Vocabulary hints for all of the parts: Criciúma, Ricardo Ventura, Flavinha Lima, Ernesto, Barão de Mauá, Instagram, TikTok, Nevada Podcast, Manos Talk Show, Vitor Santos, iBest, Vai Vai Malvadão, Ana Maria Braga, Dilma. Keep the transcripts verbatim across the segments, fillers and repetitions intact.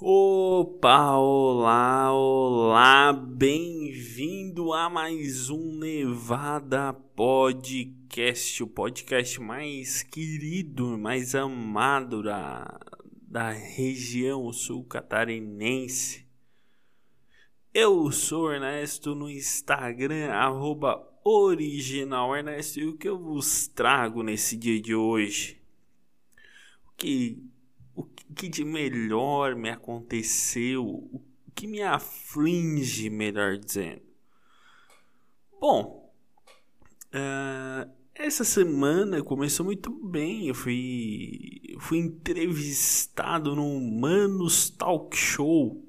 Opa, olá, olá, bem-vindo a mais um Nevada Podcast, o podcast mais querido, mais amado da, da região sul catarinense. Eu sou Ernesto no Instagram, arroba original Ernesto, e o que eu vos trago nesse dia de hoje? O que... O que de melhor me aconteceu? O que me aflige, melhor dizendo? Bom, uh, essa semana começou muito bem. Eu fui, fui entrevistado no Manos Talk Show,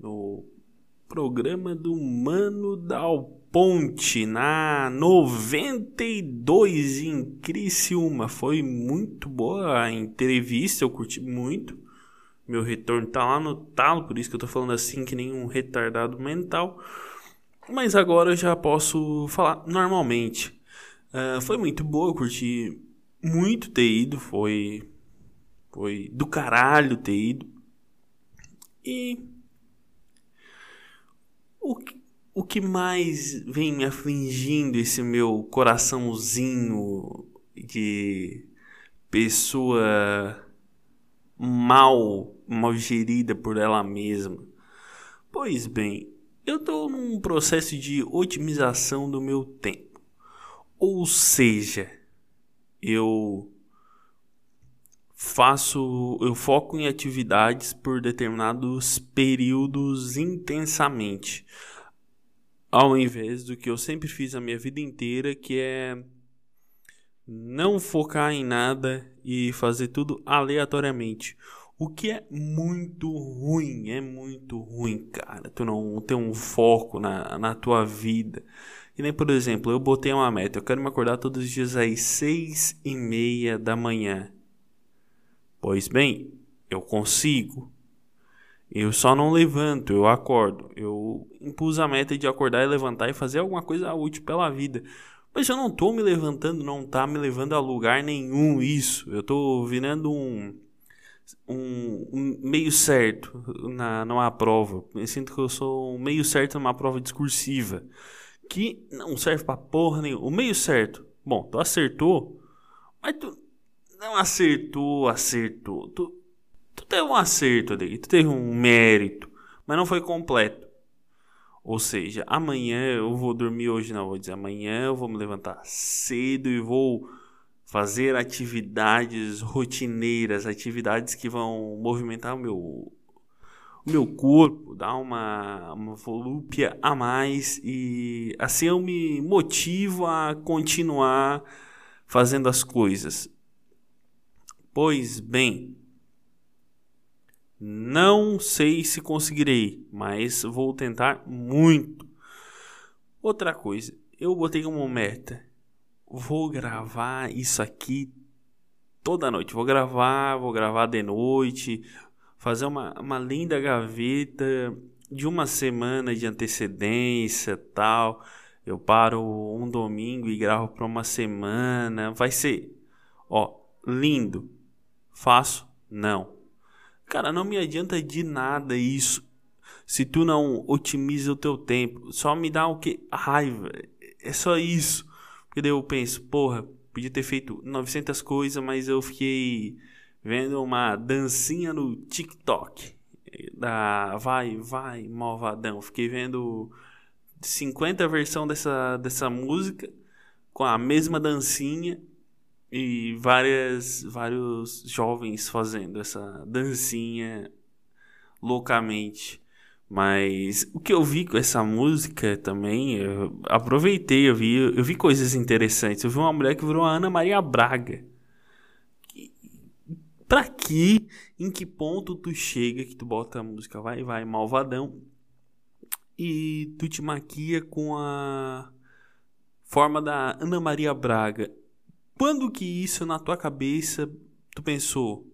no programa do Mano da Ponte na noventa e dois em Criciúma. Foi muito boa a entrevista, eu curti muito. Meu retorno tá lá no talo, por isso que eu tô falando assim que nem um retardado mental. Mas agora eu já posso falar normalmente. Uh, foi muito boa, eu curti muito ter ido, foi, foi do caralho ter ido. E o que O que mais vem me afligindo esse meu coraçãozinho de pessoa mal, mal gerida por ela mesma? Pois bem, eu estou num processo de otimização do meu tempo. Ou seja, eu faço, eu foco em atividades por determinados períodos intensamente, ao invés do que eu sempre fiz a minha vida inteira, que é não focar em nada e fazer tudo aleatoriamente. O que é muito ruim, é muito ruim, cara. Tu não tem um foco na, na tua vida. E nem, por exemplo, eu botei uma meta. Eu quero me acordar todos os dias às seis e meia da manhã. Pois bem, eu consigo. Eu só não levanto, eu acordo. Eu impus a meta de acordar e levantar e fazer alguma coisa útil pela vida. Mas eu não tô me levantando, não tá me levando a lugar nenhum isso. Eu tô virando um, um, um meio certo na, numa prova. Eu sinto que eu sou um meio certo numa prova discursiva, que não serve pra porra nenhuma. O meio certo, bom, tu acertou, mas tu não acertou, acertou, tu... Tu teve um acerto ali, tu teve um mérito, mas não foi completo. Ou seja, amanhã eu vou dormir hoje, não, vou dizer amanhã eu vou me levantar cedo e vou fazer atividades rotineiras, atividades que vão movimentar o meu, o meu corpo, dar uma, uma volúpia a mais, e assim eu me motivo a continuar fazendo as coisas. Pois bem, não sei se conseguirei, mas vou tentar muito. Outra coisa, eu botei como meta: vou gravar isso aqui toda noite. Vou gravar, vou gravar de noite, fazer uma, uma linda gaveta de uma semana de antecedência e tal. Eu paro um domingo e gravo para uma semana. Vai ser, ó, lindo. Faço? Não. Cara, não me adianta de nada isso se tu não otimiza o teu tempo. Só me dá o quê? Raiva. É só isso. Porque daí eu penso, porra, podia ter feito novecentas coisas, mas eu fiquei vendo uma dancinha no TikTok da Vai Vai Malvadão. Fiquei vendo cinquenta versões dessa, dessa música com a mesma dancinha. E várias, vários jovens fazendo essa dancinha loucamente. Mas o que eu vi com essa música também, eu aproveitei, eu vi, eu vi coisas interessantes. Eu vi uma mulher que virou a Ana Maria Braga. E pra que, em que ponto tu chega que tu bota a música Vai Vai Malvadão e tu te maquia com a forma da Ana Maria Braga? Quando que isso na tua cabeça tu pensou,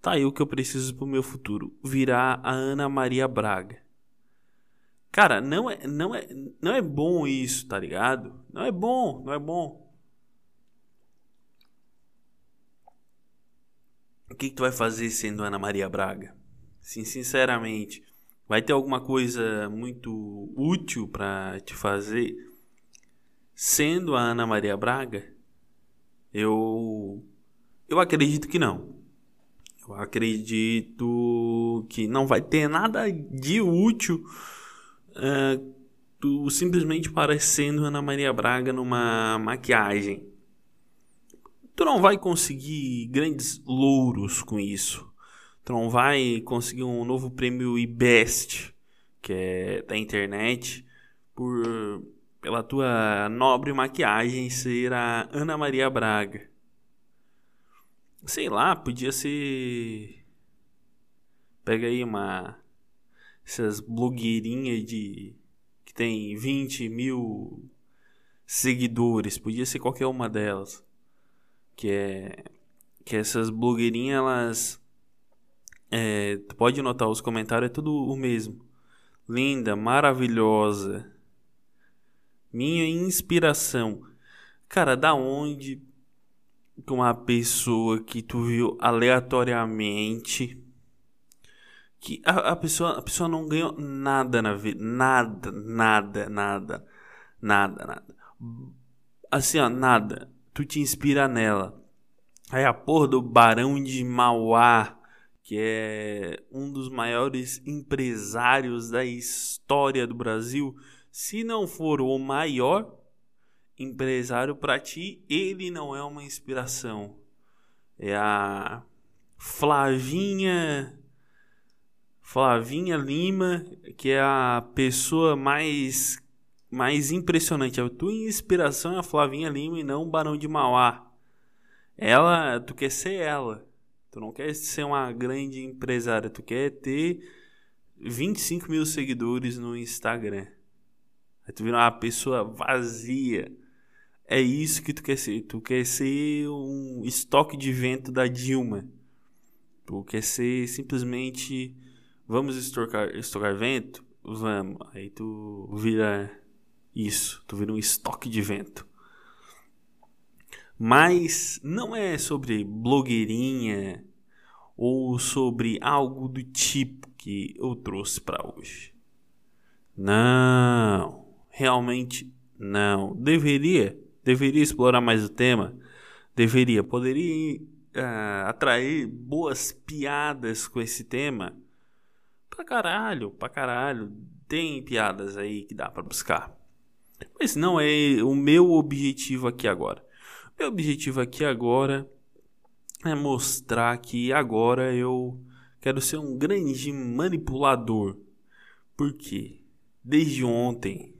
tá aí o que eu preciso pro meu futuro, virar a Ana Maria Braga? Cara, não é, não é, não é bom isso, tá ligado? Não é bom, não é bom. O que que tu vai fazer sendo Ana Maria Braga? Sim, sinceramente, vai ter alguma coisa muito útil para te fazer? Sendo a Ana Maria Braga, eu, eu acredito que não. Eu acredito que não vai ter nada de útil uh, tu simplesmente parecendo Ana Maria Braga numa maquiagem. Tu não vai conseguir grandes louros com isso. Tu não vai conseguir um novo prêmio iBest, que é da internet, por, pela tua nobre maquiagem ser a Ana Maria Braga. Sei lá, podia ser... Pega aí uma... Essas blogueirinhas de... que tem vinte mil seguidores. Podia ser qualquer uma delas. Que é... Que essas blogueirinhas, elas... É, tu pode notar, os comentários é tudo o mesmo. Linda, maravilhosa. Minha inspiração. Cara, da onde... que uma pessoa que tu viu aleatoriamente, que a, a, pessoa, a pessoa não ganhou nada na vida, nada, nada, nada, nada, nada, assim ó, nada, tu te inspira nela. Aí a porra do Barão de Mauá, que é um dos maiores empresários da história do Brasil, se não for o maior empresário, pra ti ele não é uma inspiração. É a Flavinha Flavinha Lima, que é a pessoa mais mais impressionante. A tua inspiração é a Flavinha Lima e não o Barão de Mauá. Ela, tu quer ser ela. Tu não quer ser uma grande empresária, tu quer ter vinte e cinco mil seguidores no Instagram. Aí tu vira uma pessoa vazia. É isso que tu quer ser. Tu quer ser um estoque de vento da Dilma. Tu quer ser simplesmente... Vamos estocar, estocar vento? Vamos. Aí tu vira isso. Tu vira um estoque de vento. Mas não é sobre blogueirinha ou sobre algo do tipo que eu trouxe pra hoje. Não. Realmente não. Deveria. Deveria explorar mais o tema. Deveria. Poderia uh, atrair boas piadas com esse tema. Pra caralho, pra caralho. Tem piadas aí que dá pra buscar. Mas não é o meu objetivo aqui agora. Meu objetivo aqui agora é mostrar que agora eu quero ser um grande manipulador. Por quê? Desde ontem...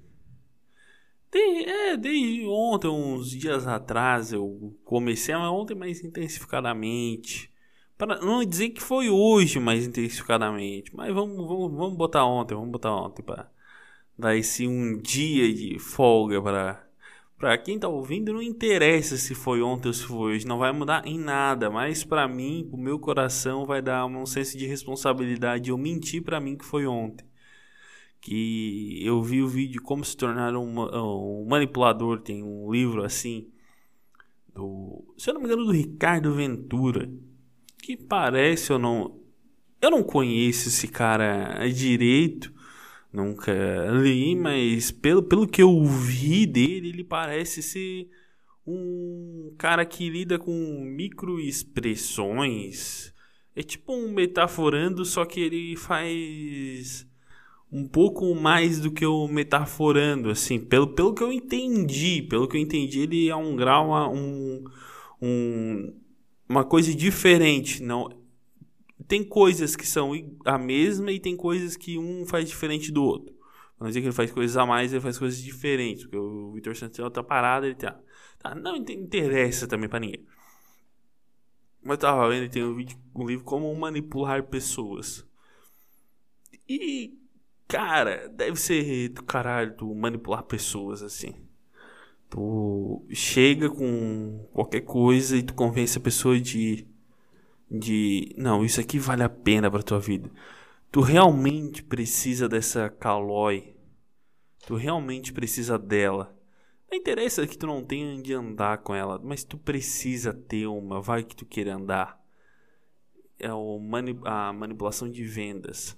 É, desde ontem, uns dias atrás, eu comecei ontem, mas intensificadamente. Para não dizer que foi hoje, mas intensificadamente. Mas vamos, vamos, vamos botar ontem, vamos botar ontem para dar esse um dia de folga para para quem tá ouvindo. Não interessa se foi ontem ou se foi hoje, não vai mudar em nada. Mas para mim, pro meu coração, vai dar um senso de responsabilidade. Eu menti para mim que foi ontem. Que eu vi o vídeo Como Se Tornar um, um Manipulador. Tem um livro assim do, se eu não me engano, do Ricardo Ventura, que parece, eu não eu não conheço esse cara direito, nunca li, mas pelo, pelo que eu vi dele, ele parece ser um cara que lida com microexpressões. É tipo um metaforando, só que ele faz um pouco mais do que eu metaforando, assim, pelo, pelo que eu entendi, pelo que eu entendi, ele é um grau, um, um, uma coisa diferente, não, tem coisas que são a mesma e tem coisas que um faz diferente do outro, não dizer que ele faz coisas a mais, ele faz coisas diferentes, porque o Vitor Santos é outra parada, ele tá, tá, não interessa também pra ninguém, mas tava vendo, ele tem um vídeo, um livro Como Manipular Pessoas, e cara, deve ser do caralho tu manipular pessoas assim. Tu chega com qualquer coisa e tu convence a pessoa de... de não, isso aqui vale a pena pra tua vida. Tu realmente precisa dessa calói. Tu realmente precisa dela. Não interessa que tu não tenha onde andar com ela, mas tu precisa ter uma, vai que tu queira andar. é o mani- a manipulação de vendas.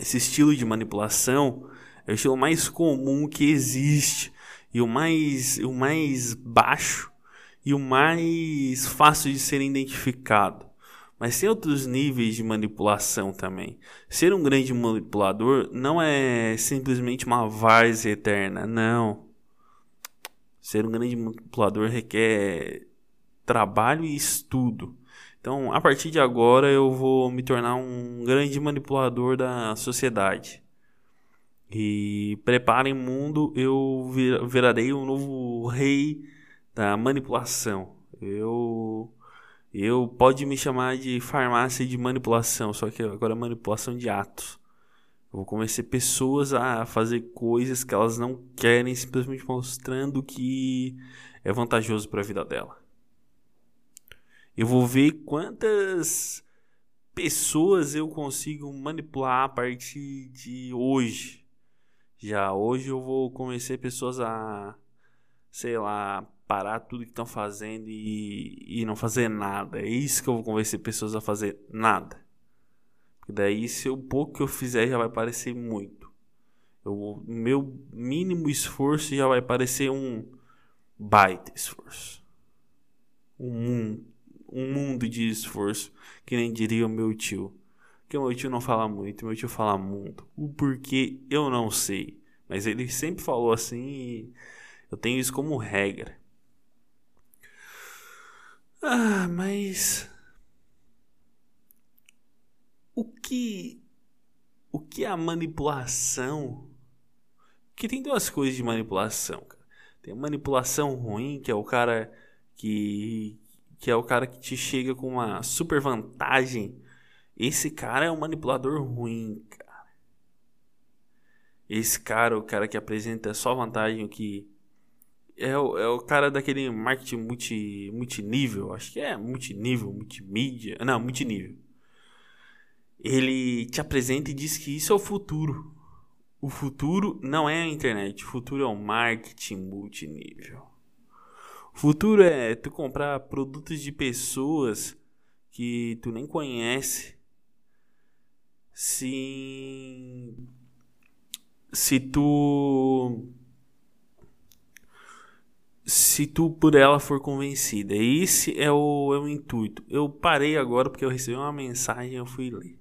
Esse estilo de manipulação é o estilo mais comum que existe e o mais, o mais baixo e o mais fácil de ser identificado. Mas tem outros níveis de manipulação também. Ser um grande manipulador não é simplesmente uma várzea eterna, não. Ser um grande manipulador requer trabalho e estudo. Então, a partir de agora, eu vou me tornar um grande manipulador da sociedade. E preparem mundo, eu virarei um novo rei da manipulação. Eu... Eu pode me chamar de farmácia de manipulação, só que agora é manipulação de atos. Eu vou convencer pessoas a fazer coisas que elas não querem, simplesmente mostrando que é vantajoso para a vida dela. Eu vou ver quantas pessoas eu consigo manipular a partir de hoje. Já hoje eu vou convencer pessoas a, sei lá... parar tudo que estão fazendo e, e não fazer nada. É isso que eu vou convencer pessoas a fazer nada. Porque daí, se o pouco que eu fizer já vai parecer muito. O meu mínimo esforço já vai parecer um baita esforço. Um, um mundo de esforço, que nem diria o meu tio. Porque o meu tio não fala muito, meu tio fala muito. O porquê, eu não sei. Mas ele sempre falou assim e eu tenho isso como regra. Ah, mas o que o que é a manipulação? Porque tem duas coisas de manipulação, cara. Tem a manipulação ruim, que é o cara que que é o cara que te chega com uma super vantagem. Esse cara é um manipulador ruim, cara. Esse cara, o cara que apresenta só vantagem, o que É o, é o cara daquele marketing multi, multinível, acho que é multinível, multimídia, não, multinível. Ele te apresenta e diz que isso é o futuro. O futuro não é a internet, o futuro é o marketing multinível. O futuro é tu comprar produtos de pessoas que tu nem conhece. Se, se tu... Se tu por ela for convencida. Esse é o, é o intuito. Eu parei agora porque eu recebi uma mensagem e eu fui ler.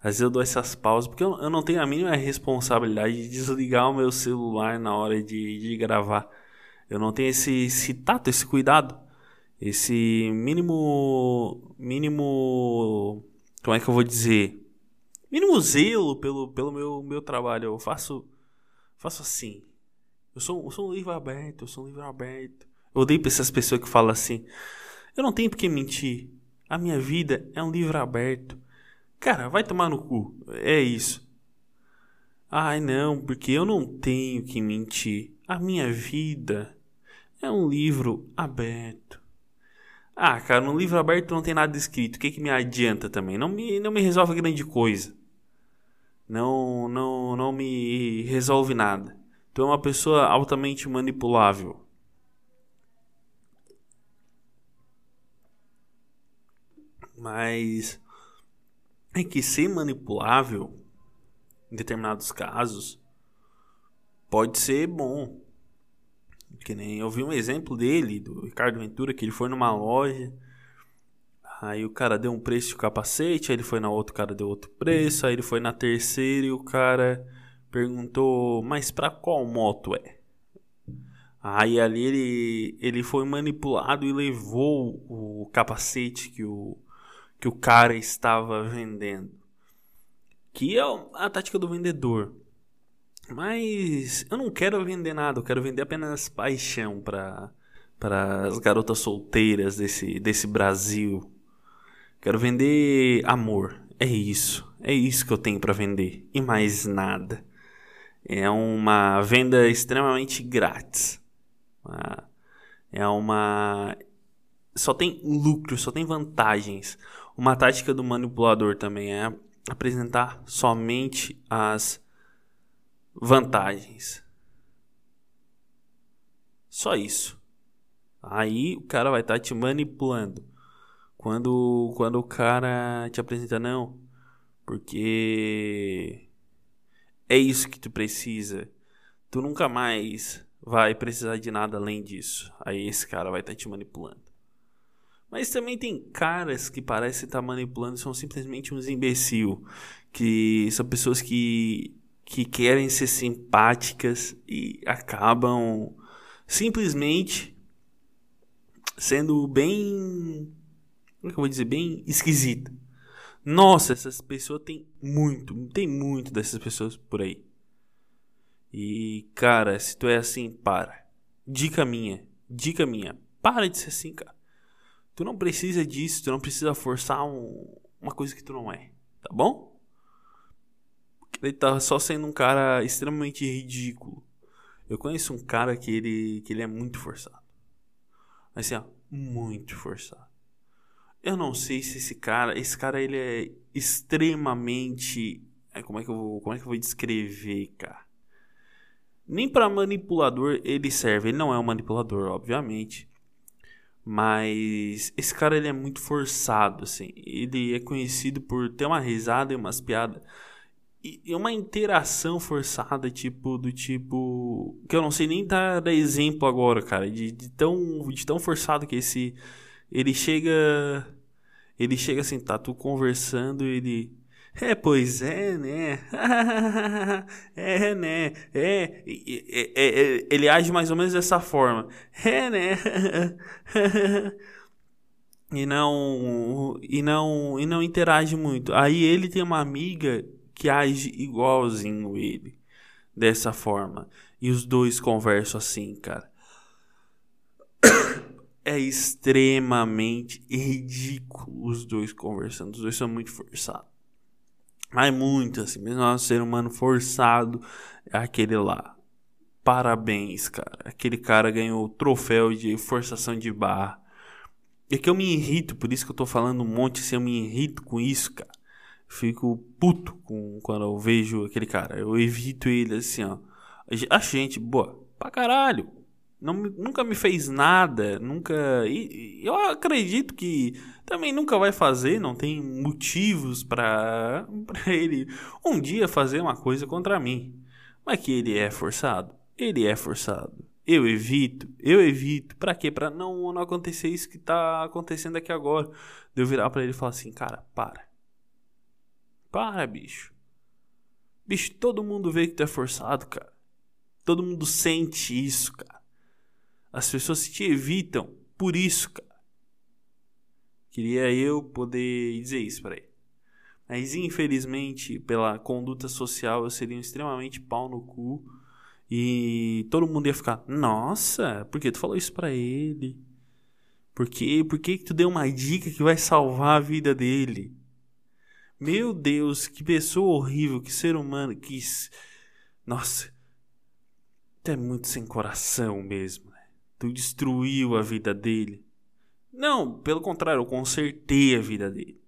Às vezes eu dou essas pausas. Porque eu, eu não tenho a mínima responsabilidade de desligar o meu celular na hora de, de gravar. Eu não tenho esse, esse tato, esse cuidado. Esse mínimo... Mínimo... Como é que eu vou dizer? Mínimo zelo pelo, pelo meu, meu trabalho. Eu faço, faço assim... Eu sou, eu sou um livro aberto, eu sou um livro aberto. Eu odeio pra essas pessoas que falam assim: eu não tenho por que mentir, a minha vida é um livro aberto. Cara, vai tomar no cu, é isso. Ai não, porque eu não tenho que mentir, a minha vida é um livro aberto. Ah, cara, no livro aberto não tem nada escrito, o que que me adianta também? Não me, não me resolve grande coisa. Não, não, não me resolve nada. Tu é uma pessoa altamente manipulável. Mas é que ser manipulável, em determinados casos, pode ser bom. Que nem eu vi um exemplo dele, do Ricardo Ventura, que ele foi numa loja. Aí o cara deu um preço de capacete, aí ele foi na outra, o cara deu outro preço, aí ele foi na terceira e o cara... perguntou, mas pra qual moto é? Aí ali ele, ele foi manipulado e levou o capacete que o, que o cara estava vendendo. Que é a tática do vendedor. Mas eu não quero vender nada, eu quero vender apenas paixão para as garotas solteiras desse, desse Brasil. Quero vender amor, é isso. É isso que eu tenho pra vender e mais nada. É uma venda extremamente grátis. É uma... Só tem lucro, só tem vantagens. Uma tática do manipulador também é apresentar somente as vantagens. Só isso. Aí o cara vai estar te manipulando. Quando, quando o cara te apresenta, não, porque é isso que tu precisa, tu nunca mais vai precisar de nada além disso. Aí esse cara vai estar te manipulando. Mas também tem caras que parecem estar manipulando, são simplesmente uns imbecil, que são pessoas que, que querem ser simpáticas e acabam simplesmente sendo bem... Como é que eu vou dizer? Bem esquisita. Nossa, essas pessoas tem muito, tem muito dessas pessoas por aí. E, cara, se tu é assim, para. Dica minha, dica minha. Para de ser assim, cara. Tu não precisa disso, tu não precisa forçar um, uma coisa que tu não é, tá bom? Porque ele tá só sendo um cara extremamente ridículo. Eu conheço um cara que ele, que ele é muito forçado. Assim, ó, muito forçado. Eu não sei se esse cara... Esse cara, ele é extremamente... Como é que eu vou, como é que eu vou descrever, cara? Nem pra manipulador ele serve. Ele não é um manipulador, obviamente. Mas esse cara, ele é muito forçado, assim. Ele é conhecido por ter uma risada e umas piadas. E uma interação forçada, tipo... Do tipo... Que eu não sei nem dar, dar exemplo agora, cara. De, de, tão, de tão forçado que esse... Ele chega... Ele chega assim, tá, tu conversando, ele... É, pois é, né? é, né? É, é, é, é... Ele age mais ou menos dessa forma. É, né? e não... E não... E não interage muito. Aí ele tem uma amiga que age igualzinho ele. Dessa forma. E os dois conversam assim, cara. É extremamente ridículo os dois conversando. Os dois são muito forçados. Mas muito, assim. Mesmo um ser humano forçado é aquele lá. Parabéns, cara. Aquele cara ganhou o troféu de forçação de barra. É que eu me irrito. Por isso que eu tô falando um monte assim. Eu me irrito com isso, cara. Fico puto com, quando eu vejo aquele cara. Eu evito ele, assim, ó. A gente, boa, pra caralho. Não, nunca me fez nada, nunca... E, eu acredito que também nunca vai fazer, não tem motivos para ele um dia fazer uma coisa contra mim. Mas que ele é forçado, ele é forçado. Eu evito, eu evito. Pra quê? Pra não, não acontecer isso que tá acontecendo aqui agora. De eu virar pra ele e falar assim, cara, para. Para, bicho. Bicho, todo mundo vê que tu é forçado, cara. Todo mundo sente isso, cara. As pessoas te evitam por isso, cara. Queria eu poder dizer isso pra ele. Mas, infelizmente, pela conduta social, eu seria extremamente pau no cu. E todo mundo ia ficar, nossa, por que tu falou isso pra ele? Por que, por que tu deu uma dica que vai salvar a vida dele? Meu Deus, que pessoa horrível, que ser humano, que... Nossa, tu é muito sem coração mesmo. Tu destruiu a vida dele. Não, pelo contrário, eu consertei a vida dele.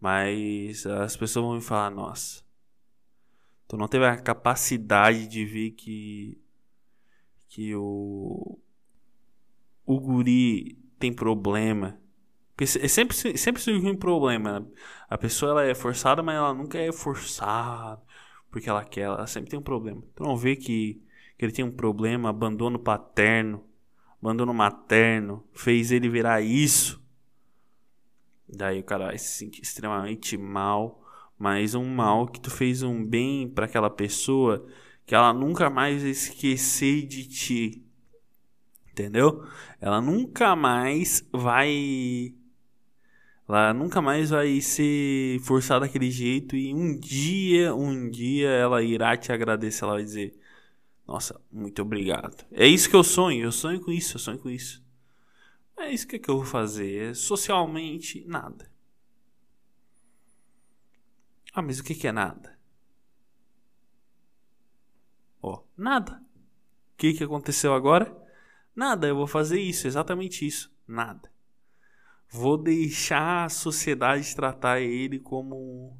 Mas as pessoas vão me falar, nossa, tu não teve a capacidade de ver que que o o guri tem problema. Porque sempre, sempre surge um problema. A pessoa, ela é forçada, mas ela nunca é forçada porque ela quer, ela sempre tem um problema. Tu não vê que, que ele tem um problema, abandono paterno, abandono materno, fez ele virar isso. Daí o cara vai se sentir extremamente mal, mas um mal que tu fez um bem pra aquela pessoa que ela nunca mais vai esquecer de ti. Entendeu? Ela nunca mais vai... Ela nunca mais vai ser forçada daquele jeito e um dia, um dia ela irá te agradecer, ela vai dizer... Nossa, muito obrigado. É isso que eu sonho, eu sonho com isso, eu sonho com isso. É isso que, é que eu vou fazer, socialmente, nada. Ah, mas o que, que é nada? Ó, nada. O que, que aconteceu agora? Nada, eu vou fazer isso, exatamente isso, nada. Vou deixar a sociedade tratar ele como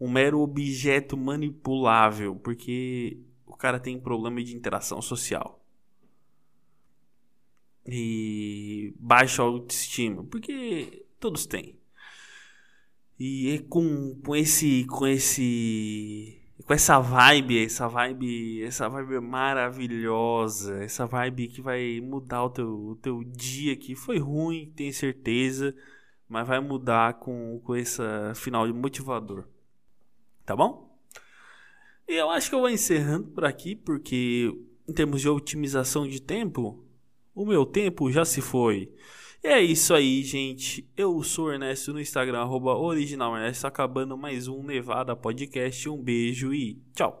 um mero objeto manipulável, porque... O cara tem problema de interação social. E baixa autoestima. Porque Todos têm. E é com, com esse, com esse, com essa vibe, essa vibe, essa vibe maravilhosa, essa vibe que vai mudar o teu, o teu dia, que foi ruim, tenho certeza, mas vai mudar com, com essa final de motivador, tá bom? E eu acho que eu vou encerrando por aqui, porque em termos de otimização de tempo, o meu tempo já se foi. E é isso aí, gente. Eu sou o Ernesto no Instagram, arroba original Ernesto, acabando mais um Nevada Podcast. Um beijo e tchau.